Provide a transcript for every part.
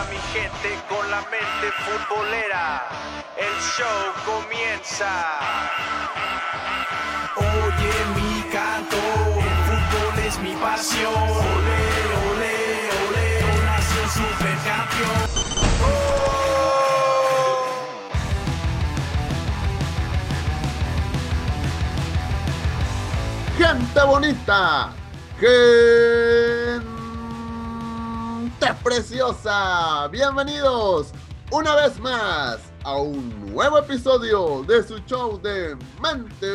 Hola mi gente con la mente futbolera, el show comienza. Oye mi canto, el fútbol es mi pasión. Olé, olé, olé, nació supercampeón. ¡Oh! Gente bonita, ¡gente preciosa! Bienvenidos una vez más a un nuevo episodio de su show de Mente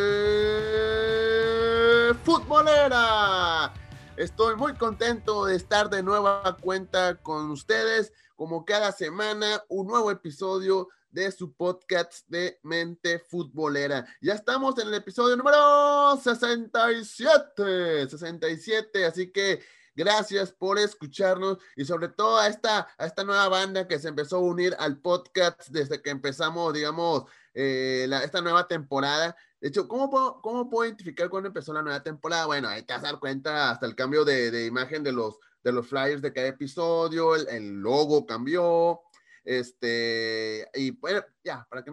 Futbolera. Estoy muy contento de estar de nueva cuenta con ustedes, como cada semana, un nuevo episodio de su podcast de Mente Futbolera. Ya estamos en el episodio número 67, así que gracias por escucharnos y sobre todo a esta nueva banda que se empezó a unir al podcast desde que empezamos, digamos, esta nueva temporada. De hecho, ¿cómo puedo identificar cuándo empezó la nueva temporada? Bueno, hay que dar cuenta hasta el cambio de imagen de los flyers de cada episodio, el logo cambió, y bueno, ya, para que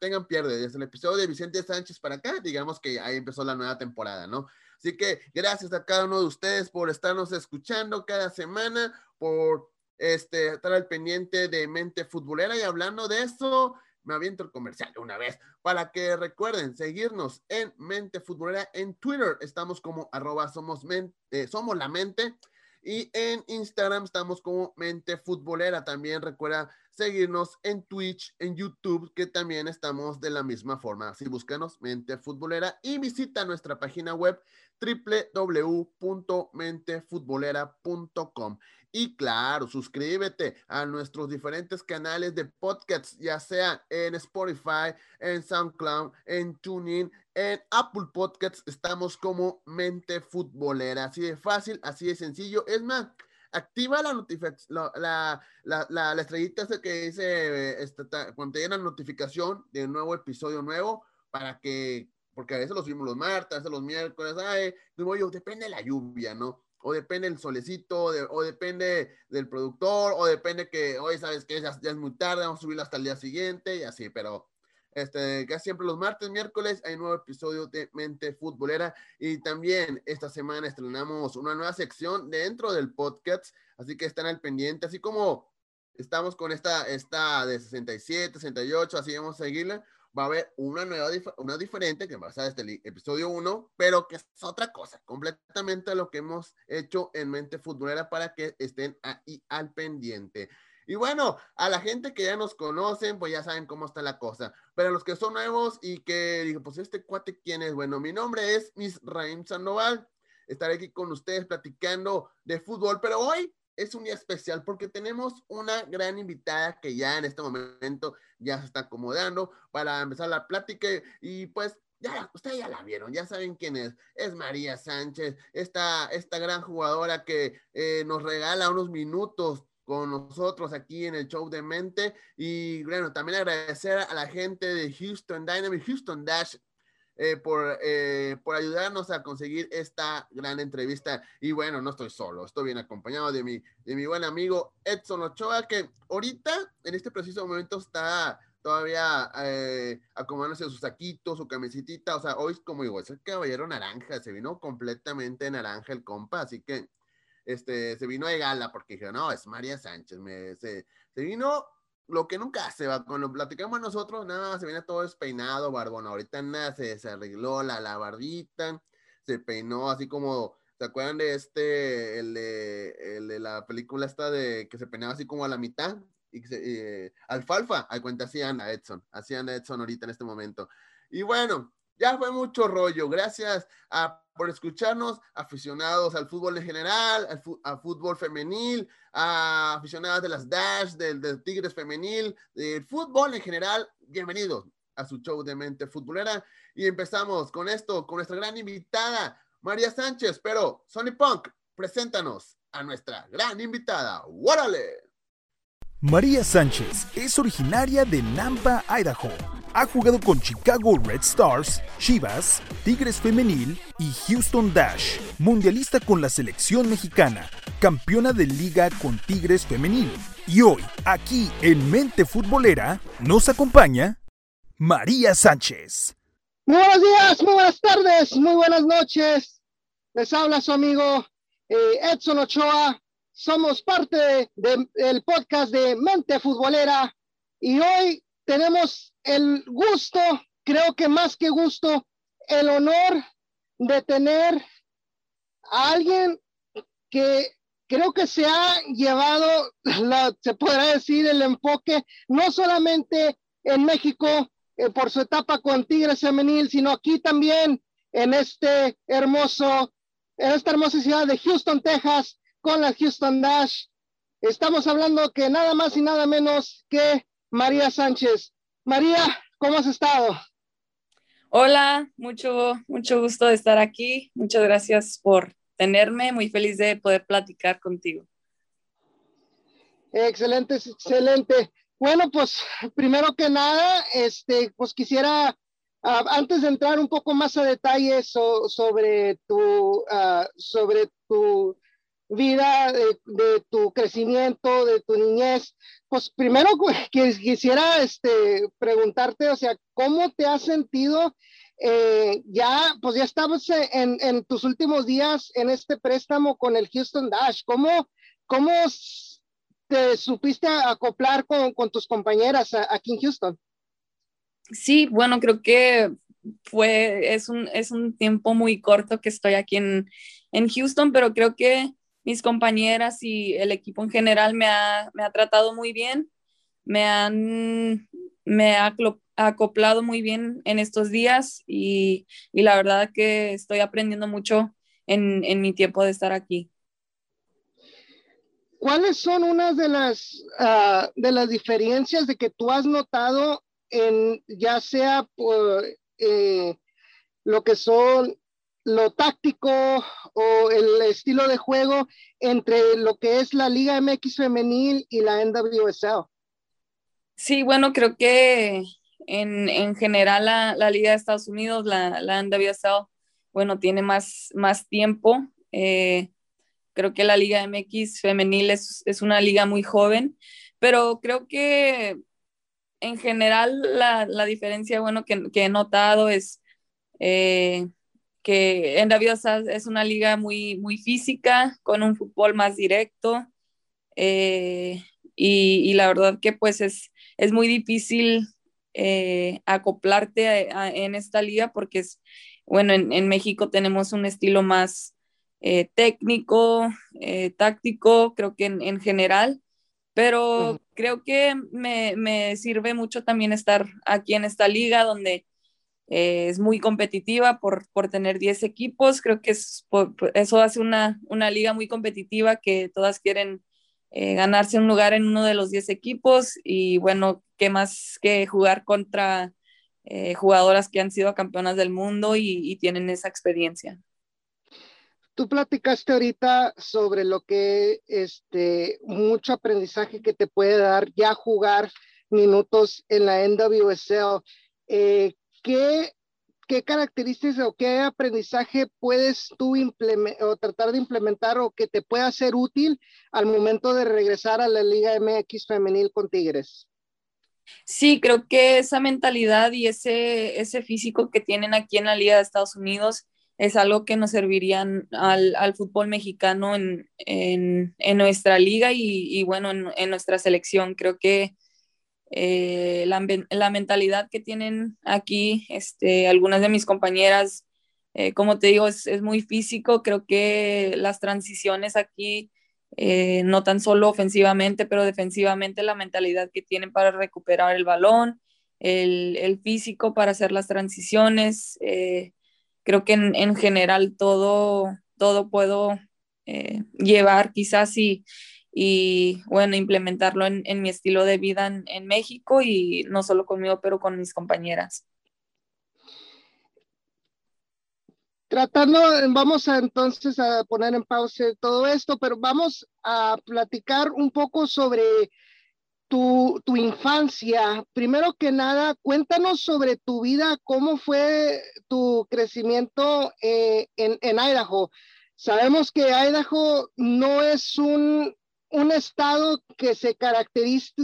tengan pierde, desde el episodio de Vicente Sánchez para acá, digamos que ahí empezó la nueva temporada, ¿no? Así que gracias a cada uno de ustedes por estarnos escuchando cada semana, por estar al pendiente de Mente Futbolera. Y hablando de eso, me aviento el comercial una vez, para que recuerden seguirnos en Mente Futbolera en Twitter. Estamos como @somos la mente. Y en Instagram estamos como Mente Futbolera. También recuerda seguirnos en Twitch, en YouTube, que también estamos de la misma forma. Así búscanos Mente Futbolera y visita nuestra página web www.mentefutbolera.com. Y claro, suscríbete a nuestros diferentes canales de podcasts, ya sea en Spotify, en SoundCloud, en TuneIn, en Apple Podcasts. Estamos como Mente Futbolera, así de fácil, así de sencillo. Es más, activa la estrellita que dice cuando te llega la notificación de un nuevo episodio nuevo, para que, porque a veces los subimos los martes, a veces los miércoles, depende de la lluvia, ¿no? O depende del solecito, o depende del productor, o depende que hoy, ¿sabes qué? Ya es muy tarde, vamos a subirlo hasta el día siguiente, y así, pero casi siempre los martes, miércoles, hay un nuevo episodio de Mente Futbolera, y también esta semana estrenamos una nueva sección dentro del podcast, así que están al pendiente, así como estamos con esta de 67, 68, así vamos a seguirla. Va a haber una nueva, una diferente que va a ser este episodio 1, pero que es otra cosa, completamente a lo que hemos hecho en Mente Futbolera, para que estén ahí al pendiente. Y bueno, a la gente que ya nos conocen, pues ya saben cómo está la cosa, pero los que son nuevos y que digo, pues este cuate ¿quién es? Bueno, mi nombre es Misraim Sandoval, estaré aquí con ustedes platicando de fútbol, pero hoy es un día especial porque tenemos una gran invitada que ya en este momento ya se está acomodando para empezar la plática y pues ya, ustedes ya la vieron, ya saben quién es. Es María Sánchez, esta gran jugadora que nos regala unos minutos con nosotros aquí en el show de Mente. Y bueno, también agradecer a la gente de Houston Dynamo, Houston Dash, por ayudarnos a conseguir esta gran entrevista. Y bueno, no estoy solo, estoy bien acompañado de mi buen amigo Edson Ochoa, que ahorita, en este preciso momento, está todavía acomodándose su saquito, su camisita. O sea, hoy, como digo, es el caballero naranja, se vino completamente naranja el compa, así que se vino de gala, porque dije, no, es María Sánchez, se vino lo que nunca hace, va, cuando platicamos nosotros, nada, se viene todo despeinado, barbón. Ahorita nada, se desarregló la barbita, se peinó así como, ¿se acuerdan de el de la película esta de que se peinaba así como a la mitad? Y Alfalfa, al cuenta, así anda Edson ahorita en este momento. Y bueno, ya fue mucho rollo, gracias por escucharnos, aficionados al fútbol en general, al fútbol femenil, a aficionados de las Dash, del Tigres Femenil, del fútbol en general. Bienvenidos a su show de Mente Futbolera. Y empezamos con esto, con nuestra gran invitada, María Sánchez. Pero, Sony Punk, preséntanos a nuestra gran invitada. ¡Órale! María Sánchez es originaria de Nampa, Idaho. Ha jugado con Chicago Red Stars, Chivas, Tigres Femenil y Houston Dash. Mundialista con la selección mexicana, campeona de liga con Tigres Femenil. Y hoy, aquí en Mente Futbolera, nos acompaña María Sánchez. Muy buenos días, muy buenas tardes, muy buenas noches. Les habla su amigo Edson Ochoa. Somos parte del podcast de Mente Futbolera y hoy tenemos el gusto, creo que más que gusto, el honor de tener a alguien que creo que se ha llevado, se podrá decir, el enfoque, no solamente en México por su etapa con Tigres Femenil, sino aquí también en esta hermosa ciudad de Houston, Texas, con la Houston Dash. Estamos hablando que nada más y nada menos que María Sánchez. María, ¿cómo has estado? Hola, mucho gusto de estar aquí. Muchas gracias por tenerme. Muy feliz de poder platicar contigo. Excelente, excelente. Bueno, pues primero que nada, pues quisiera, antes de entrar un poco más a detalle sobre tu vida, de tu crecimiento, de tu niñez, pues primero quisiera preguntarte, o sea, ¿cómo te has sentido? Ya estamos en tus últimos días en este préstamo con el Houston Dash. ¿Cómo te supiste acoplar con tus compañeras aquí en Houston? Sí, bueno, creo que es un tiempo muy corto que estoy aquí en Houston, pero creo que mis compañeras y el equipo en general me ha tratado muy bien, me ha acoplado muy bien en estos días y la verdad que estoy aprendiendo mucho en mi tiempo de estar aquí. ¿Cuáles son unas de las diferencias de que tú has notado en ya sea lo que son lo táctico o el estilo de juego entre lo que es la Liga MX Femenil y la NWSL? Sí, bueno, creo que en general la Liga de Estados Unidos, la NWSL, bueno, tiene más tiempo. Creo que la Liga MX Femenil es una liga muy joven, pero creo que en general la diferencia, bueno, que he notado es... que en NWSL es una liga muy física, con un fútbol más directo, y la verdad que pues es muy difícil acoplarte en esta liga, porque es bueno, en México tenemos un estilo más técnico, táctico, creo que en general, pero creo que me sirve mucho también estar aquí en esta liga, donde es muy competitiva por tener 10 equipos. Creo que eso hace una liga muy competitiva, que todas quieren ganarse un lugar en uno de los 10 equipos, y bueno, qué más que jugar contra jugadoras que han sido campeonas del mundo y tienen esa experiencia. Tú platicaste ahorita sobre lo que mucho aprendizaje que te puede dar ya jugar minutos en la NWSL. ¿Qué características o qué aprendizaje puedes tú tratar de implementar o que te pueda ser útil al momento de regresar a la Liga MX Femenil con Tigres? Sí, creo que esa mentalidad y ese físico que tienen aquí en la Liga de Estados Unidos es algo que nos servirían al fútbol mexicano en nuestra liga y bueno, en nuestra selección. Creo que la mentalidad que tienen aquí algunas de mis compañeras, como te digo, es muy físico. Creo que las transiciones aquí, no tan solo ofensivamente, pero defensivamente, la mentalidad que tienen para recuperar el balón, el físico para hacer las transiciones, creo que en general todo puedo llevar quizás y bueno, implementarlo en mi estilo de vida en México, y no solo conmigo, pero con mis compañeras. Vamos entonces a poner en pausa todo esto, pero vamos a platicar un poco sobre tu infancia. Primero que nada, cuéntanos sobre tu vida, cómo fue tu crecimiento en Idaho. Sabemos que Idaho no es un estado que se caracteriza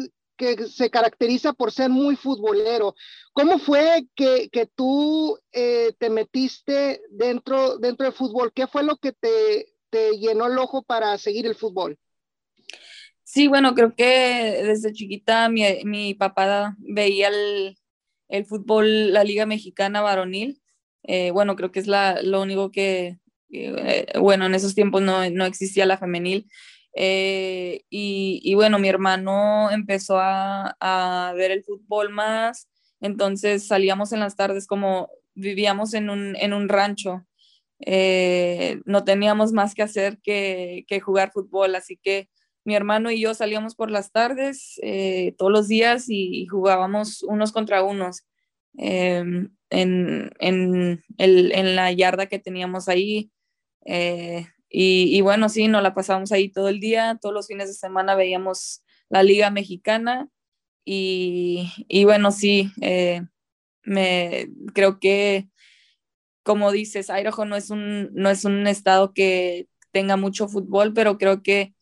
por ser muy futbolero. ¿Cómo fue que tú te metiste dentro del fútbol? ¿Qué fue lo que te llenó el ojo para seguir el fútbol? Sí, bueno, creo que desde chiquita mi papá veía el fútbol, la Liga Mexicana Varonil. Bueno, creo que es lo único que, bueno, en esos tiempos no existía la femenil. Y bueno, mi hermano empezó a ver el fútbol más, entonces salíamos en las tardes, como vivíamos en un rancho. No teníamos más que hacer que jugar fútbol, así que mi hermano y yo salíamos por las tardes todos los días y jugábamos unos contra unos en la yarda que teníamos ahí. Y bueno, sí, nos la pasábamos ahí todo el día. Todos los fines de semana veíamos la Liga Mexicana. Y bueno, sí, creo que, como dices, Idaho no es un estado que tenga mucho fútbol, pero creo que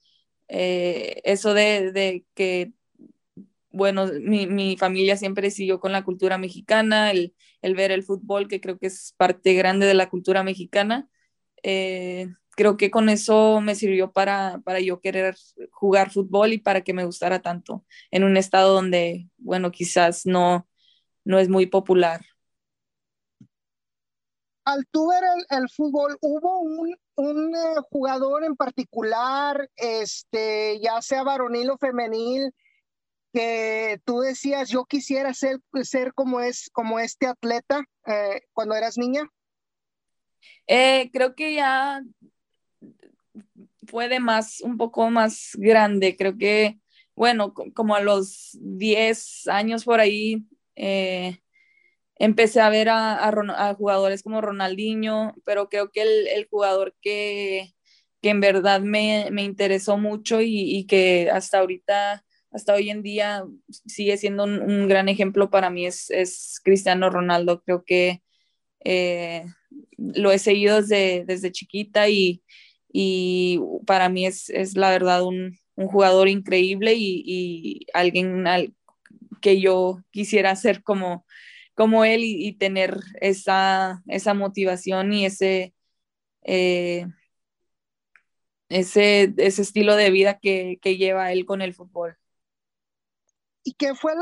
eso de que, bueno, mi familia siempre siguió con la cultura mexicana, el ver el fútbol, que creo que es parte grande de la cultura mexicana, creo que con eso me sirvió para yo querer jugar fútbol y para que me gustara tanto en un estado donde, bueno, quizás no es muy popular. Al tú ver el fútbol, ¿hubo un jugador en particular, ya sea varonil o femenil, que tú decías, yo quisiera ser como este atleta cuando eras niña? Creo que ya fue un poco más grande. Creo que, bueno, como a los 10 años por ahí, empecé a ver a jugadores como Ronaldinho, pero creo que el jugador que en verdad me interesó mucho y que hasta ahorita, hasta hoy en día, sigue siendo un gran ejemplo para mí es Cristiano Ronaldo. Creo que lo he seguido desde chiquita y para mí es la verdad un jugador increíble y alguien que yo quisiera ser como él y tener esa motivación y ese estilo de vida que lleva él con el fútbol. ¿Y qué fue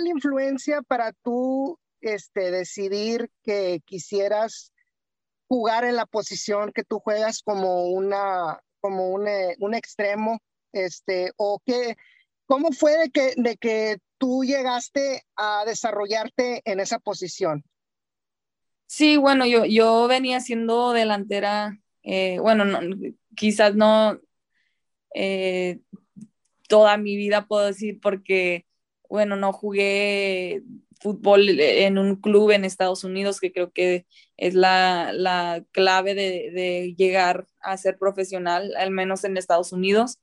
la influencia para tú decidir que quisieras jugar en la posición que tú juegas como un extremo? ¿Cómo fue de que tú llegaste a desarrollarte en esa posición? Sí, bueno, yo venía siendo delantera, bueno, quizás no toda mi vida, puedo decir, porque, bueno, no jugué fútbol en un club en Estados Unidos, que creo que es la clave de llegar a ser profesional, al menos en Estados Unidos,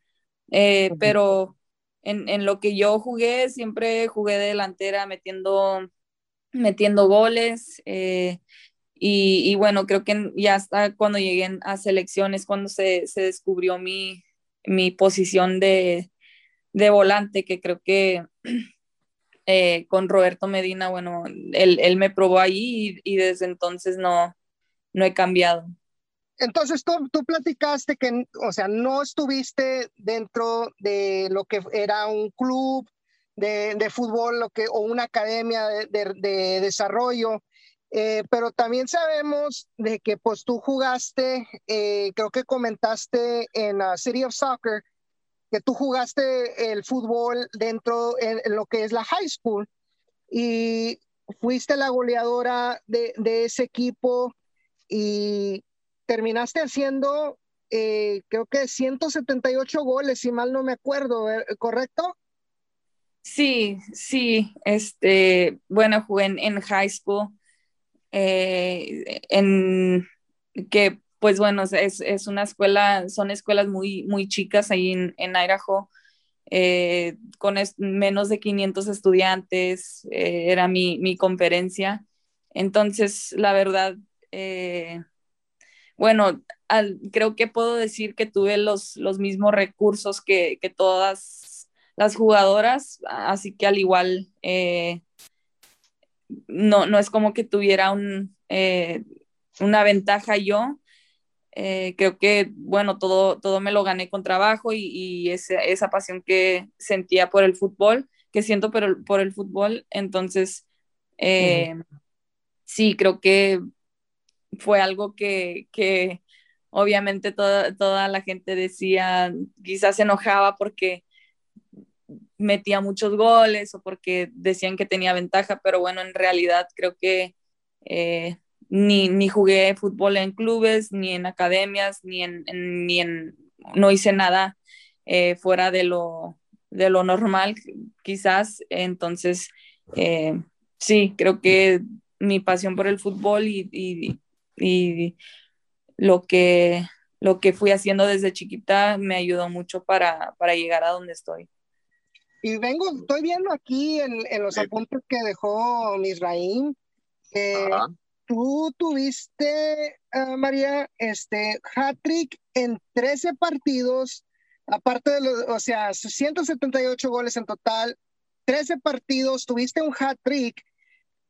uh-huh. Pero en lo que yo jugué, siempre jugué de delantera metiendo goles. Y bueno, creo que ya hasta cuando llegué a selecciones, cuando se descubrió mi posición de volante, que creo que con Roberto Medina, bueno, él me probó ahí y desde entonces no he cambiado. Entonces tú platicaste que, o sea, no estuviste dentro de lo que era un club de fútbol o una academia de desarrollo, pero también sabemos de que pues tú jugaste, creo que comentaste en City of Soccer, que tú jugaste el fútbol dentro en lo que es la high school y fuiste la goleadora de ese equipo y terminaste haciendo, creo que 178 goles, si mal no me acuerdo, ¿correcto? Sí, bueno, jugué en high school, que pues bueno, es una escuela, son escuelas muy, muy chicas ahí en Idaho, con menos de 500 estudiantes, era mi conferencia. Entonces, la verdad, bueno, creo que puedo decir que tuve los mismos recursos que todas las jugadoras, así que al igual, no es como que tuviera una ventaja yo. Creo que, bueno, todo me lo gané con trabajo y esa pasión que sentía por el fútbol, que siento por el fútbol. Entonces, sí, creo que fue algo que obviamente toda la gente decía, quizás se enojaba porque metía muchos goles o porque decían que tenía ventaja, pero bueno, en realidad creo que ni jugué fútbol en clubes, ni en academias, no hice nada fuera de lo normal, quizás. Entonces, sí, creo que mi pasión por el fútbol y lo que fui haciendo desde chiquita me ayudó mucho para llegar a donde estoy. Y estoy viendo aquí en los apuntes que dejó Misraim, tú tuviste, María, hat-trick en 13 partidos, aparte de los, o sea, 178 goles en total, 13 partidos, tuviste un hat-trick,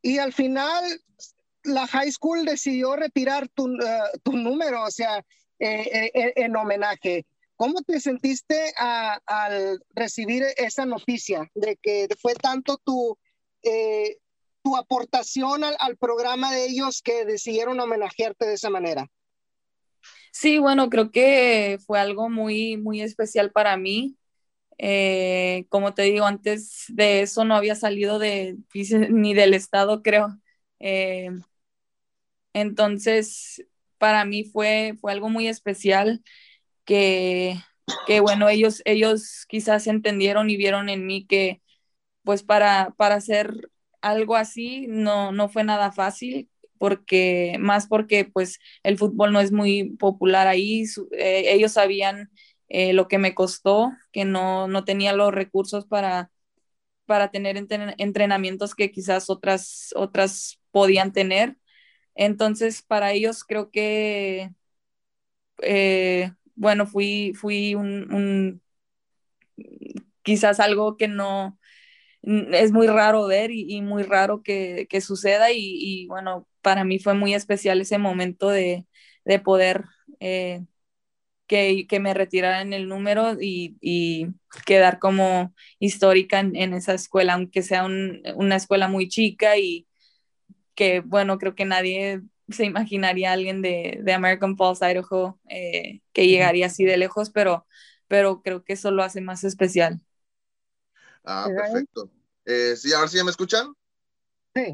y al final la high school decidió retirar tu número, o sea, en homenaje. ¿Cómo te sentiste al recibir esa noticia de que fue tanto tu aportación al programa de ellos que decidieron homenajearte de esa manera? Sí, bueno, creo que fue algo muy, muy especial para mí. Como te digo, antes de eso no había salido ni del estado, creo. Entonces, para mí fue algo muy especial que bueno, ellos quizás entendieron y vieron en mí que, pues, para hacer algo así no fue nada fácil, porque pues el fútbol no es muy popular ahí. Ellos sabían lo que me costó, que no tenía los recursos para tener entrenamientos que quizás otras podían tener. Entonces, para ellos creo que bueno, fui un quizás algo que no es muy raro ver y muy raro que suceda, y bueno, para mí fue muy especial ese momento de poder que me retiraran el número y quedar como histórica en esa escuela, aunque sea una escuela muy chica, y que bueno, creo que nadie se imaginaría a alguien de American Falls, Idaho, que llegaría así de lejos, pero creo que eso lo hace más especial. Ah, perfecto. Sí, a ver si ya me escuchan.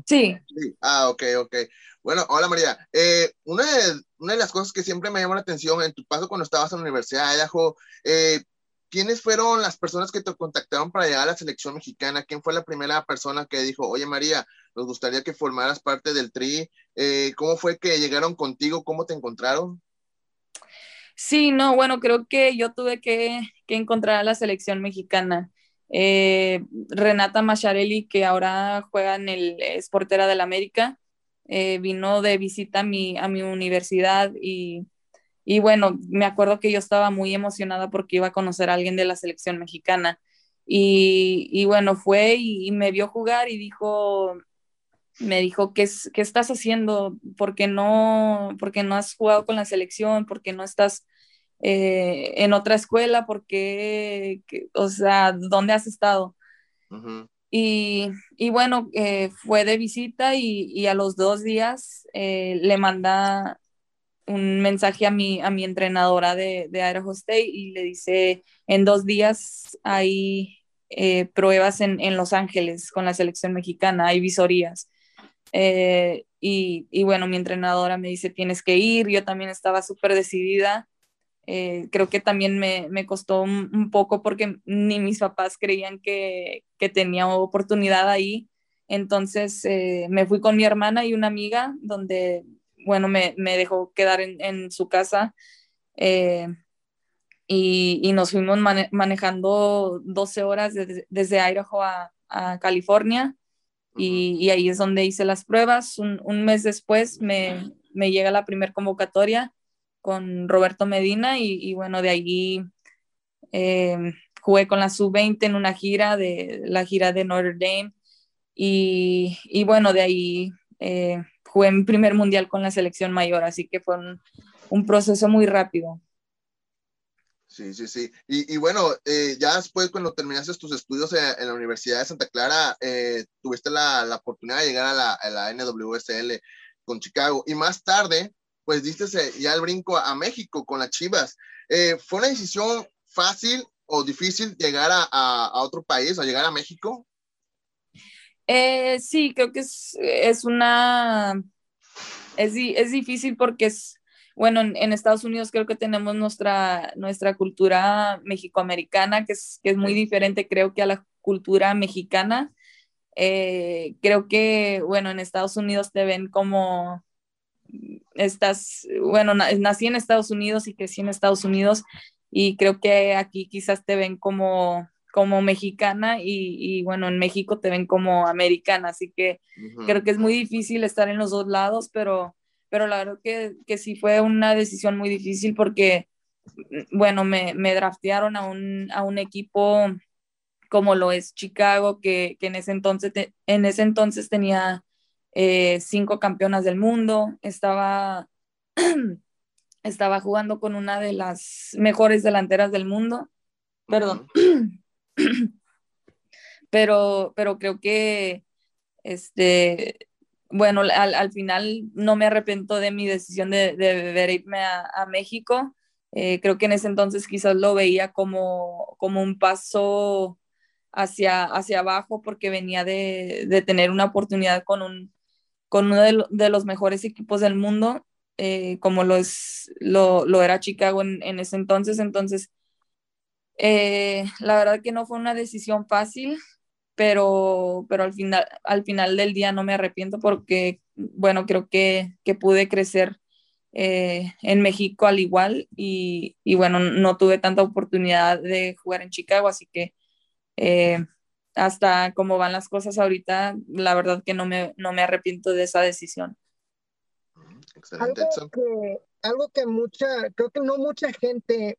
Sí. Ah, ok. Bueno, hola María. Una de las cosas que siempre me llamó la atención en tu paso cuando estabas en la Universidad de Idaho, ¿quiénes fueron las personas que te contactaron para llegar a la selección mexicana? ¿Quién fue la primera persona que dijo, oye María, nos gustaría que formaras parte del Tri? ¿Cómo fue que llegaron contigo? ¿Cómo te encontraron? Sí, no, bueno, creo que yo tuve que encontrar a la selección mexicana. Renata Masciarelli, que ahora juega en el Esportera del América, vino de visita a mi universidad y bueno, me acuerdo que yo estaba muy emocionada porque iba a conocer a alguien de la selección mexicana, y bueno, fue y me vio jugar y me dijo, ¿qué estás haciendo? ¿Por qué no has jugado con la selección? ¿Por qué no estás en otra escuela? Porque, o sea, ¿dónde has estado? Uh-huh. Y bueno, fue de visita y a los 2 días le manda un mensaje a mi entrenadora de Idaho State y le dice, en 2 días hay pruebas en Los Ángeles con la selección mexicana, hay visorías. Y bueno, mi entrenadora me dice, tienes que ir. Yo también estaba súper decidida. Creo que también me costó un poco porque ni mis papás creían que tenía oportunidad ahí. Entonces me fui con mi hermana y una amiga, donde bueno, me dejó quedar en su casa, y nos fuimos manejando 12 horas desde Idaho a California, y ahí es donde hice las pruebas. Un mes después me llega la primer convocatoria con Roberto Medina, y bueno, de allí jugué con la Sub-20 en una gira, la gira de Notre Dame, y bueno, de ahí jugué mi primer mundial con la selección mayor, así que fue un proceso muy rápido. Sí. Y bueno, ya después, cuando terminaste tus estudios en la Universidad de Santa Clara, tuviste la oportunidad de llegar a la NWSL con Chicago, y más tarde, pues diste ya el brinco a México con las Chivas. ¿Fue una decisión fácil o difícil llegar a otro país, a llegar a México? Sí, creo que es difícil porque es... Bueno, en Estados Unidos creo que tenemos nuestra cultura mexicoamericana, que es muy diferente, creo, que a la cultura mexicana. Creo que, bueno, en Estados Unidos te ven como... Bueno, nací en Estados Unidos y crecí en Estados Unidos, y creo que aquí quizás te ven como mexicana, y bueno, en México te ven como americana. Así que creo que es muy difícil estar en los dos lados, pero la verdad que sí fue una decisión muy difícil porque, bueno, me draftearon a un equipo como lo es Chicago, que en ese entonces tenía 5 campeonas del mundo, estaba jugando con una de las mejores delanteras del mundo, perdón, pero creo que bueno, al final no me arrepiento de mi decisión de irme a México. Creo que en ese entonces quizás lo veía como un paso hacia abajo, porque venía de tener una oportunidad con uno de los mejores equipos del mundo, como lo era Chicago en ese entonces. Entonces, la verdad que no fue una decisión fácil, pero al final del día no me arrepiento porque, bueno, creo que pude crecer en México al igual, y bueno, no tuve tanta oportunidad de jugar en Chicago, así que hasta como van las cosas ahorita, la verdad que no me arrepiento de esa decisión. Excelente. Algo que creo que no mucha gente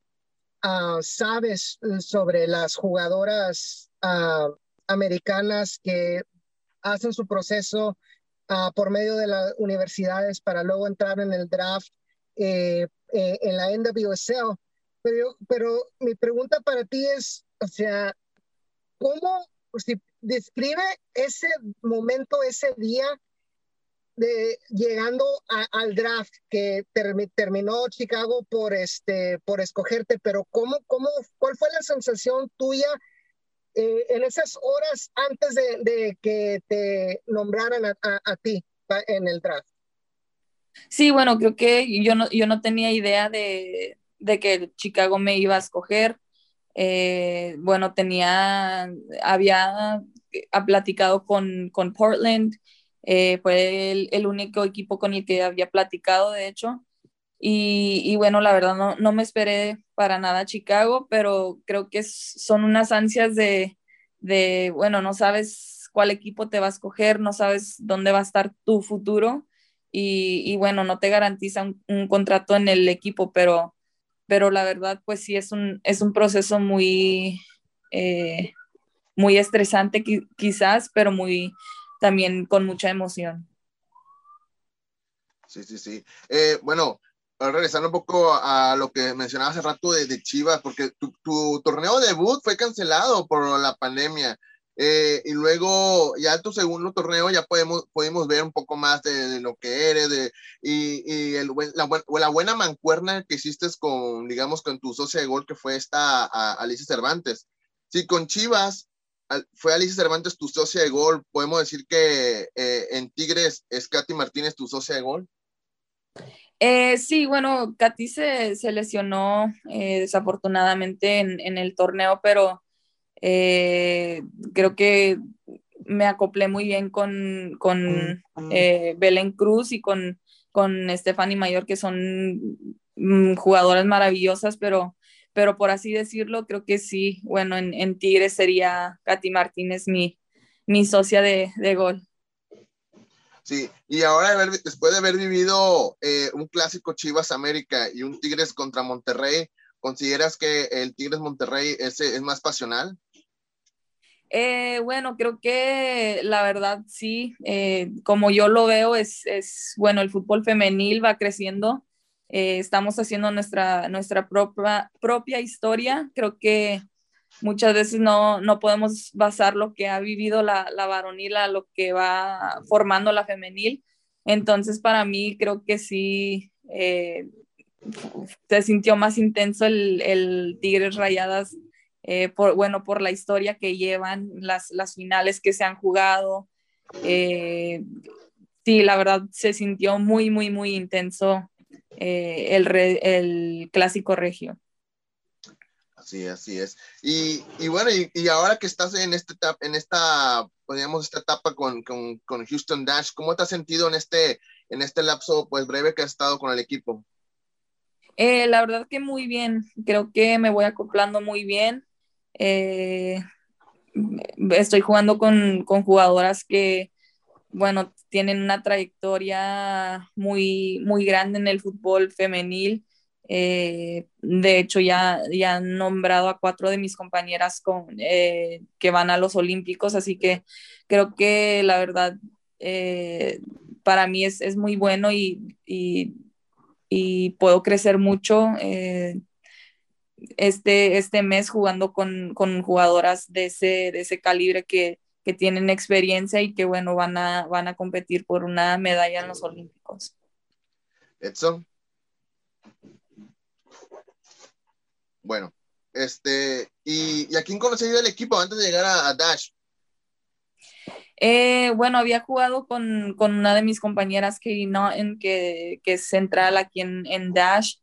sabe sobre las jugadoras americanas que hacen su proceso por medio de las universidades para luego entrar en el draft en la NWSL. Pero mi pregunta para ti es, o sea, ¿cómo describe ese momento, ese día de llegando al draft que terminó Chicago por escogerte? Pero ¿cuál fue la sensación tuya en esas horas antes de que te nombraran a ti en el draft? Sí, bueno, creo que yo no tenía idea de que Chicago me iba a escoger. Bueno, había platicado con Portland, fue el único equipo con el que había platicado, de hecho. Y bueno, la verdad no me esperé para nada a Chicago, pero creo que son unas ansias de, bueno, no sabes cuál equipo te va a escoger, no sabes dónde va a estar tu futuro, y bueno, no te garantiza un contrato en el equipo, pero la verdad, pues sí, es un proceso muy, muy estresante quizás, pero también con mucha emoción. Sí. Bueno, regresando un poco a lo que mencionaba hace rato de Chivas, porque tu torneo debut fue cancelado por la pandemia, y luego ya tu segundo torneo ya pudimos ver un poco más de lo que eres, y la buena mancuerna que hiciste con tu socia de gol, que fue esta Alicia Cervantes. Sí, con Chivas fue Alicia Cervantes tu socia de gol. ¿Podemos decir que en Tigres es Katy Martínez tu socia de gol? Sí, bueno, Katy se lesionó desafortunadamente en el torneo, pero creo que me acoplé muy bien con Belén Cruz y con con Stephanie Mayor, que son jugadoras maravillosas, pero por así decirlo, creo que sí. Bueno, en Tigres sería Katy Martínez mi socia de gol. Sí, y ahora después de haber vivido un clásico Chivas América y un Tigres contra Monterrey, ¿consideras que el Tigres Monterrey es más pasional? Bueno, creo que la verdad sí, como yo lo veo bueno, el fútbol femenil va creciendo, estamos haciendo nuestra propia historia. Creo que muchas veces no podemos basar lo que ha vivido la varonil a lo que va formando la femenil. Entonces para mí creo que sí, se sintió más intenso el Tigres Rayadas, por la historia que llevan, las finales que se han jugado. Sí, la verdad se sintió muy, muy, muy intenso el clásico regio. Así es. Y bueno, y ahora que estás en esta etapa con Houston Dash, ¿cómo te has sentido en este lapso pues breve que has estado con el equipo? La verdad que muy bien. Creo que me voy acoplando muy bien. Estoy jugando con jugadoras que, bueno, tienen una trayectoria muy, muy grande en el fútbol femenil. De hecho, ya han nombrado a 4 de mis compañeras que van a los Olímpicos. Así que creo que la verdad para mí es muy bueno y puedo crecer mucho este mes jugando con jugadoras de ese calibre que tienen experiencia y que, bueno, van a competir por una medalla en los Olímpicos. Edson. Bueno, ¿y a quién conocías del equipo antes de llegar a Dash? Bueno, había jugado con una de mis compañeras, Katy Martínez, que es central aquí en Dash.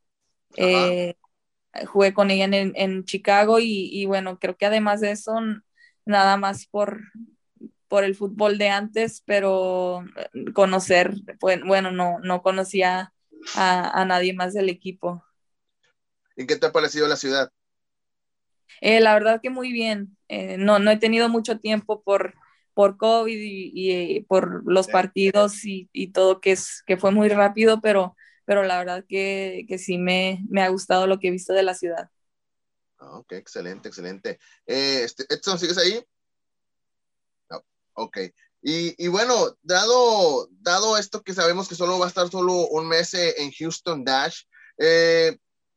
Jugué con ella en Chicago y bueno, creo que además de eso, nada más por el fútbol de antes, pero conocer, pues, bueno, no conocía a nadie más del equipo. ¿Y qué te ha parecido la ciudad? La verdad que muy bien. No he tenido mucho tiempo por COVID y por los partidos y todo que fue muy rápido, pero la verdad que sí me ha gustado lo que he visto de la ciudad. Ok, excelente. Edson, ¿sigues ahí? No, ok. Y bueno, dado esto que sabemos que solo va a estar solo un mes en Houston Dash,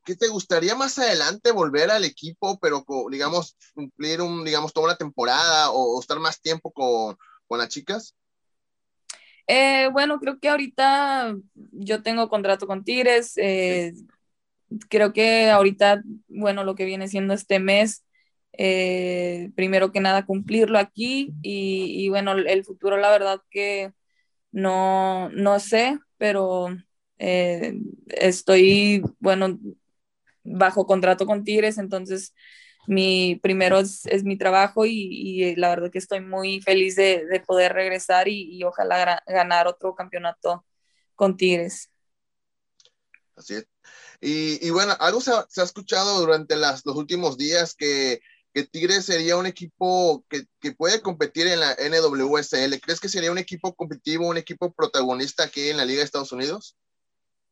¿qué te gustaría más adelante volver al equipo, pero digamos cumplir toda una temporada o estar más tiempo con las chicas? Bueno, creo que ahorita yo tengo contrato con Tigres. Creo que ahorita, bueno, lo que viene siendo este mes, primero que nada cumplirlo aquí y bueno, el futuro la verdad que no sé, pero estoy, bueno, bajo contrato con Tigres, entonces mi primero es mi trabajo y la verdad que estoy muy feliz de poder regresar y ojalá ganar otro campeonato con Tigres. Así es. Y bueno, algo se ha escuchado durante los últimos días que Tigres sería un equipo que puede competir en la NWSL. ¿Crees que sería un equipo competitivo, un equipo protagonista aquí en la Liga de Estados Unidos?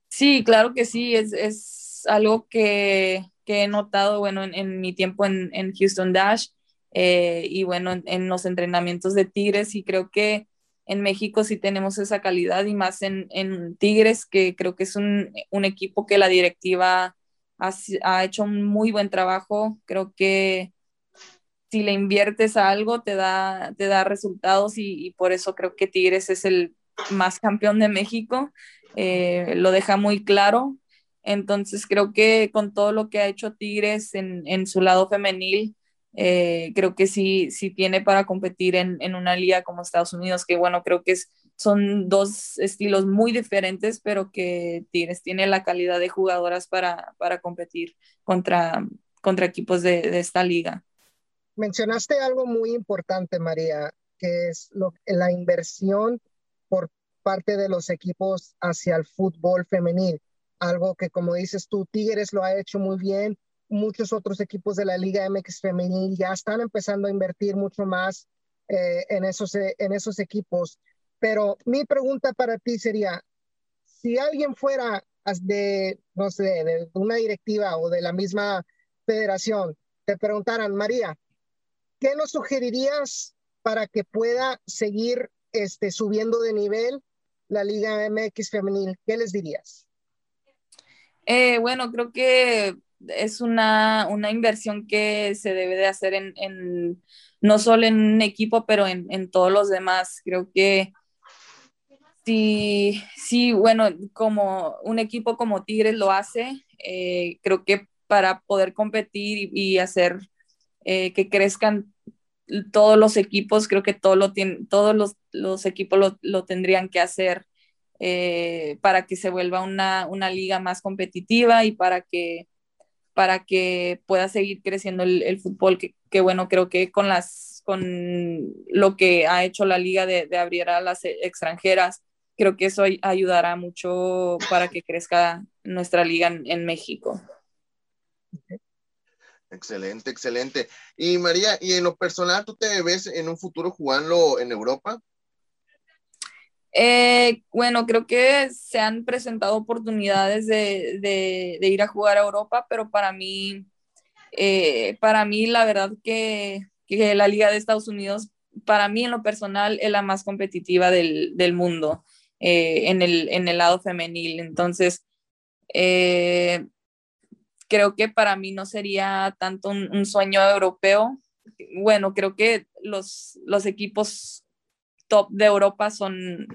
Sí, claro que sí, es algo que he notado, bueno, en mi tiempo en Houston Dash y bueno, en los entrenamientos de Tigres, y creo que en México sí tenemos esa calidad y más en Tigres, que creo que es un equipo que la directiva ha hecho un muy buen trabajo. Creo que si le inviertes a algo te da resultados y por eso creo que Tigres es el más campeón de México. Lo deja muy claro. Entonces creo que con todo lo que ha hecho Tigres en su lado femenil, creo que sí tiene para competir en una liga como Estados Unidos, que bueno, creo que son dos estilos muy diferentes, pero que Tigres tiene la calidad de jugadoras para competir contra equipos de esta liga. Mencionaste algo muy importante, María, que es la inversión por parte de los equipos hacia el fútbol femenil, algo que, como dices tú, Tigres lo ha hecho muy bien, muchos otros equipos de la Liga MX Femenil ya están empezando a invertir mucho más en esos equipos. Pero mi pregunta para ti sería, si alguien fuera de, no sé, de una directiva o de la misma federación, te preguntaran, María, ¿qué nos sugerirías para que pueda seguir subiendo de nivel la Liga MX Femenil? ¿Qué les dirías? Bueno, creo que es una inversión que se debe de hacer en no solo en un equipo, pero en todos los demás. Creo que sí, bueno, como un equipo como Tigres lo hace, creo que para poder competir y hacer que crezcan todos los equipos, creo que todos los equipos lo tendrían que hacer para que se vuelva una liga más competitiva y para que pueda seguir creciendo el fútbol, que bueno, creo que con lo que ha hecho la liga de abrir a las extranjeras, creo que eso ayudará mucho para que crezca nuestra liga en México. Okay. Excelente, excelente. Y María, ¿y en lo personal tú te ves en un futuro jugando en Europa? Bueno, creo que se han presentado oportunidades de ir a jugar a Europa, pero para mí la verdad que la Liga de Estados Unidos, para mí en lo personal, es la más competitiva del mundo en el lado femenil. Entonces, creo que para mí no sería tanto un sueño europeo. Bueno, creo que los equipos top de Europa son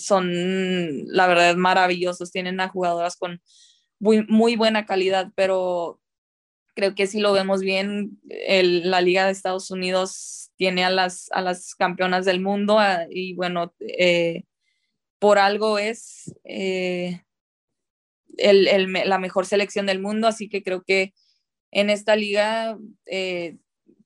la verdad maravillosos, tienen a jugadoras con muy, muy buena calidad, pero creo que si lo vemos bien, la Liga de Estados Unidos tiene a las campeonas del mundo y bueno, por algo es la mejor selección del mundo, así que creo que en esta liga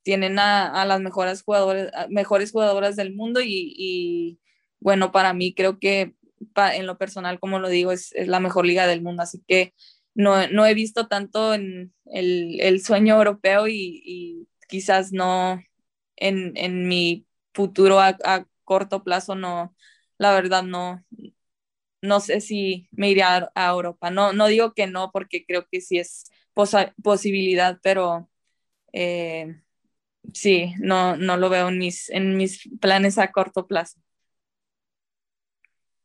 tienen a las mejores jugadoras del mundo y bueno, para mí creo que en lo personal, como lo digo, es la mejor liga del mundo, así que no he visto tanto en el sueño europeo y quizás no en mi futuro a corto plazo, no, la verdad no sé si me iré a Europa. No digo que no, porque creo que sí es posibilidad, pero sí, no lo veo en mis planes a corto plazo.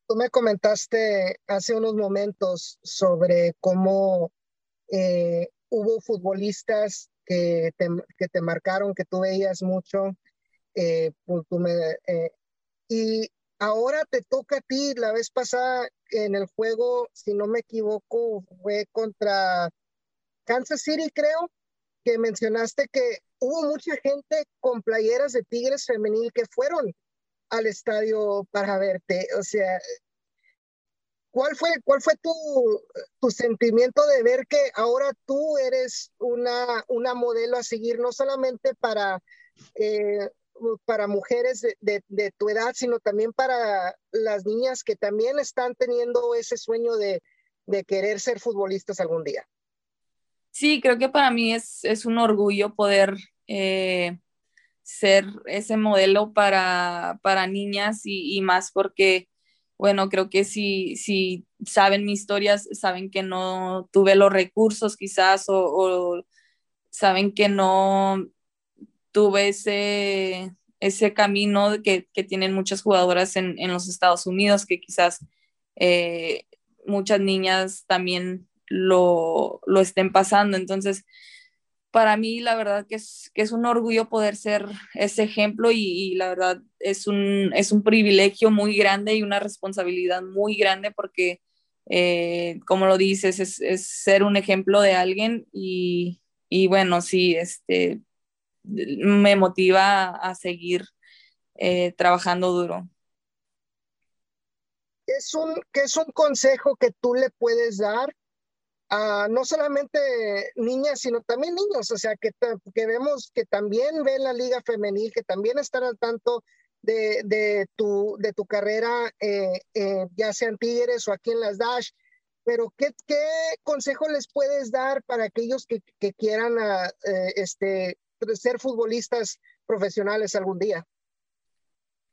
Tú me comentaste hace unos momentos sobre cómo hubo futbolistas que te marcaron, que tú veías mucho. Y ahora te toca a ti. La vez pasada en el juego, si no me equivoco, fue contra Kansas City, creo, que mencionaste que hubo mucha gente con playeras de Tigres Femenil que fueron al estadio para verte. O sea, ¿cuál fue tu sentimiento de ver que ahora tú eres una modelo a seguir, no solamente para mujeres de tu edad, sino también para las niñas que también están teniendo ese sueño de querer ser futbolistas algún día? Sí, creo que para mí es un orgullo poder ser ese modelo para niñas y más porque, bueno, creo que si saben mi historia, saben que no tuve los recursos quizás o saben que no tuve ese camino que tienen muchas jugadoras en los Estados Unidos, que quizás muchas niñas también lo estén pasando. Entonces, para mí la verdad que es un orgullo poder ser ese ejemplo y la verdad es un privilegio muy grande y una responsabilidad muy grande porque, como lo dices, es ser un ejemplo de alguien y bueno, sí, me motiva a seguir trabajando duro. ¿Qué es un consejo que tú le puedes dar a no solamente niñas, sino también niños? O sea, que vemos que también ven la liga femenil, que también están al tanto de tu carrera, ya sean Tigres o aquí en las Dash, pero ¿qué consejo les puedes dar para aquellos que quieran ser futbolistas profesionales algún día?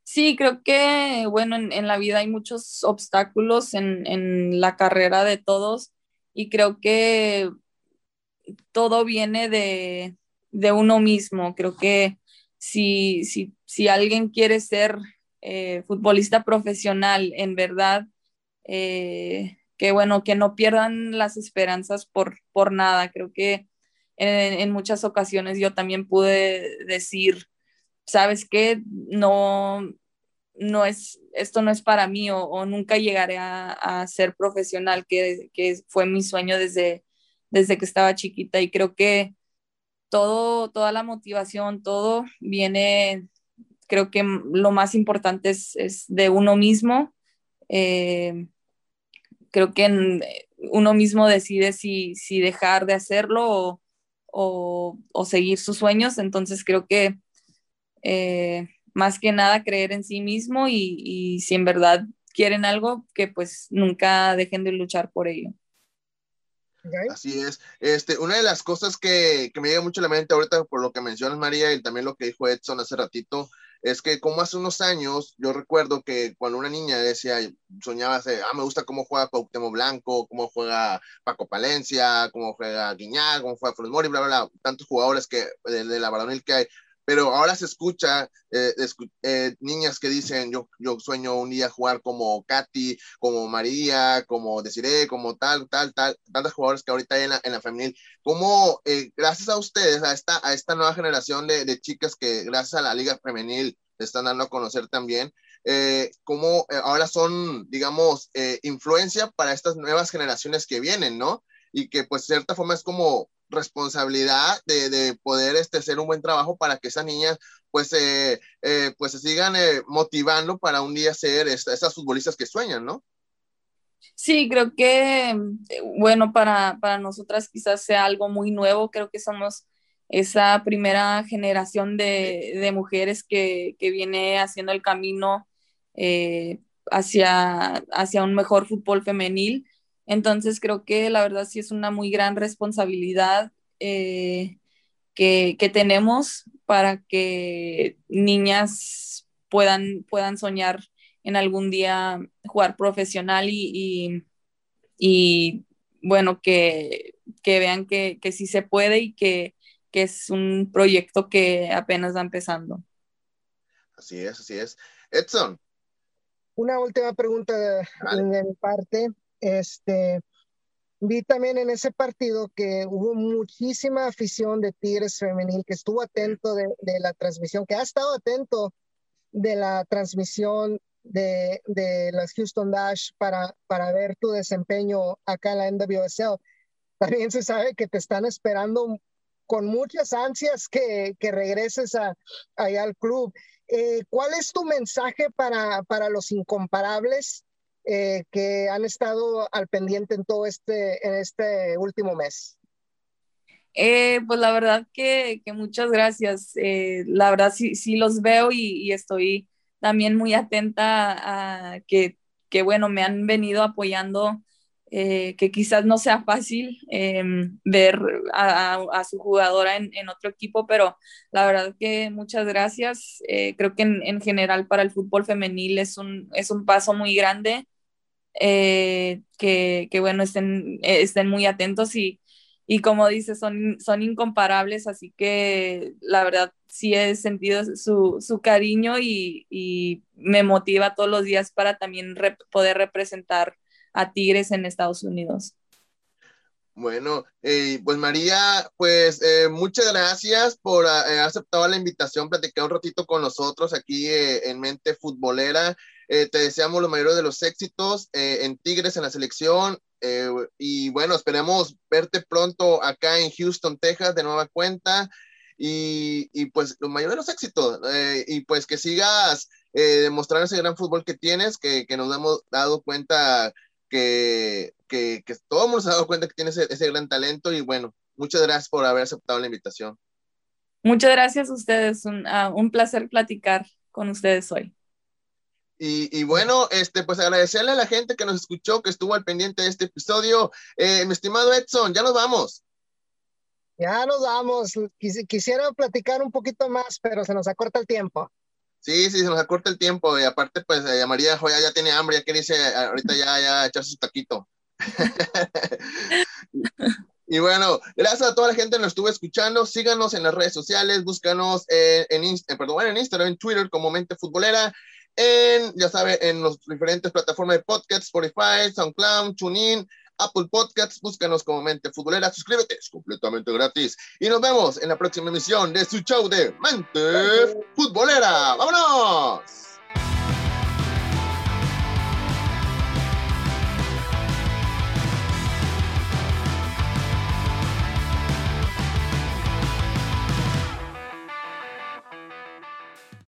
Sí, creo que, bueno, en la vida hay muchos obstáculos en la carrera de todos, y creo que todo viene de uno mismo. Creo que si alguien quiere ser futbolista profesional, en verdad, que bueno, que no pierdan las esperanzas por nada. Creo que en muchas ocasiones yo también pude decir, ¿sabes qué? Esto no es para mí, o nunca llegaré a ser profesional, que fue mi sueño desde que estaba chiquita. Y creo que toda la motivación, todo viene, creo que lo más importante es de uno mismo. Creo que uno mismo decide si dejar de hacerlo o seguir sus sueños. Entonces creo que más que nada creer en sí mismo, y si en verdad quieren algo, que pues nunca dejen de luchar por ello. Así es. Una de las cosas que me llega mucho a la mente ahorita por lo que mencionas, María, y también lo que dijo Edson hace ratito, es que como hace unos años, yo recuerdo que cuando una niña decía, soñaba, me gusta cómo juega Cuauhtémoc Blanco, cómo juega Paco Palencia, cómo juega Guiñac, cómo juega Funes Mori, bla, bla, bla, tantos jugadores que de la varonil que hay. Pero ahora se escucha niñas que dicen, yo sueño un día jugar como Katy, como María, como Desiree, como tal, tantas jugadoras que ahorita hay en la femenil. ¿Cómo, gracias a ustedes, a esta nueva generación de chicas que gracias a la Liga Femenil se están dando a conocer también, cómo ahora son, digamos, influencia para estas nuevas generaciones que vienen, ¿no? Y que pues de cierta forma es como responsabilidad de poder hacer un buen trabajo para que esas niñas pues se sigan motivando para un día ser esas futbolistas que sueñan, ¿no? Sí, creo que, bueno, para nosotras quizás sea algo muy nuevo. Creo que somos esa primera generación de mujeres que viene haciendo el camino hacia un mejor fútbol femenil. Entonces creo que la verdad sí es una muy gran responsabilidad que tenemos para que niñas puedan soñar en algún día jugar profesional y bueno, que vean que sí se puede y que es un proyecto que apenas va empezando. Así es, así es. Edson. Una última pregunta de mi parte. Vi también en ese partido que hubo muchísima afición de Tigres Femenil que estuvo atento de la transmisión, que ha estado atento de la transmisión de las Houston Dash para ver tu desempeño acá en la NWSL. También se sabe que te están esperando con muchas ansias que regreses allá al club. ¿Cuál es tu mensaje para los incomparables que han estado al pendiente en todo en este último mes? Pues la verdad que muchas gracias. La verdad sí los veo y estoy también muy atenta a que bueno, me han venido apoyando, que quizás no sea fácil ver a su jugadora en otro equipo, pero la verdad que muchas gracias. Creo que en general para el fútbol femenil es un paso muy grande. Que bueno, estén muy atentos y como dices, son incomparables, así que la verdad sí he sentido su cariño y me motiva todos los días para también poder representar a Tigres en Estados Unidos. Bueno, pues María, pues muchas gracias por haber aceptado la invitación, platicar un ratito con nosotros aquí en Mente Futbolera. Te deseamos lo mayor de los éxitos en Tigres, en la selección, y bueno, esperemos verte pronto acá en Houston, Texas, de nueva cuenta, y pues lo mayor de los éxitos, y pues que sigas demostrando ese gran fútbol que tienes, que nos hemos dado cuenta que todos hemos dado cuenta que tienes ese gran talento, y bueno, muchas gracias por haber aceptado la invitación. Muchas gracias a ustedes, un placer platicar con ustedes hoy. Y bueno, pues agradecerle a la gente que nos escuchó, que estuvo al pendiente de este episodio. Mi estimado Edson, ya nos vamos. Ya nos vamos. Quisiera platicar un poquito más, pero se nos acorta el tiempo. Sí, se nos acorta el tiempo. Y aparte, pues, María Joya ya tiene hambre, ya quiere irse ahorita ya echar su taquito. Y bueno, gracias a toda la gente que nos estuvo escuchando. Síganos en las redes sociales, búscanos en Instagram, en Twitter como Mente Futbolera. Ya saben, en las diferentes plataformas de podcast, Spotify, SoundCloud, TuneIn, Apple Podcasts, búscanos como Mente Futbolera, suscríbete, es completamente gratis. Y nos vemos en la próxima emisión de su show de Mente Futbolera. ¡Vámonos!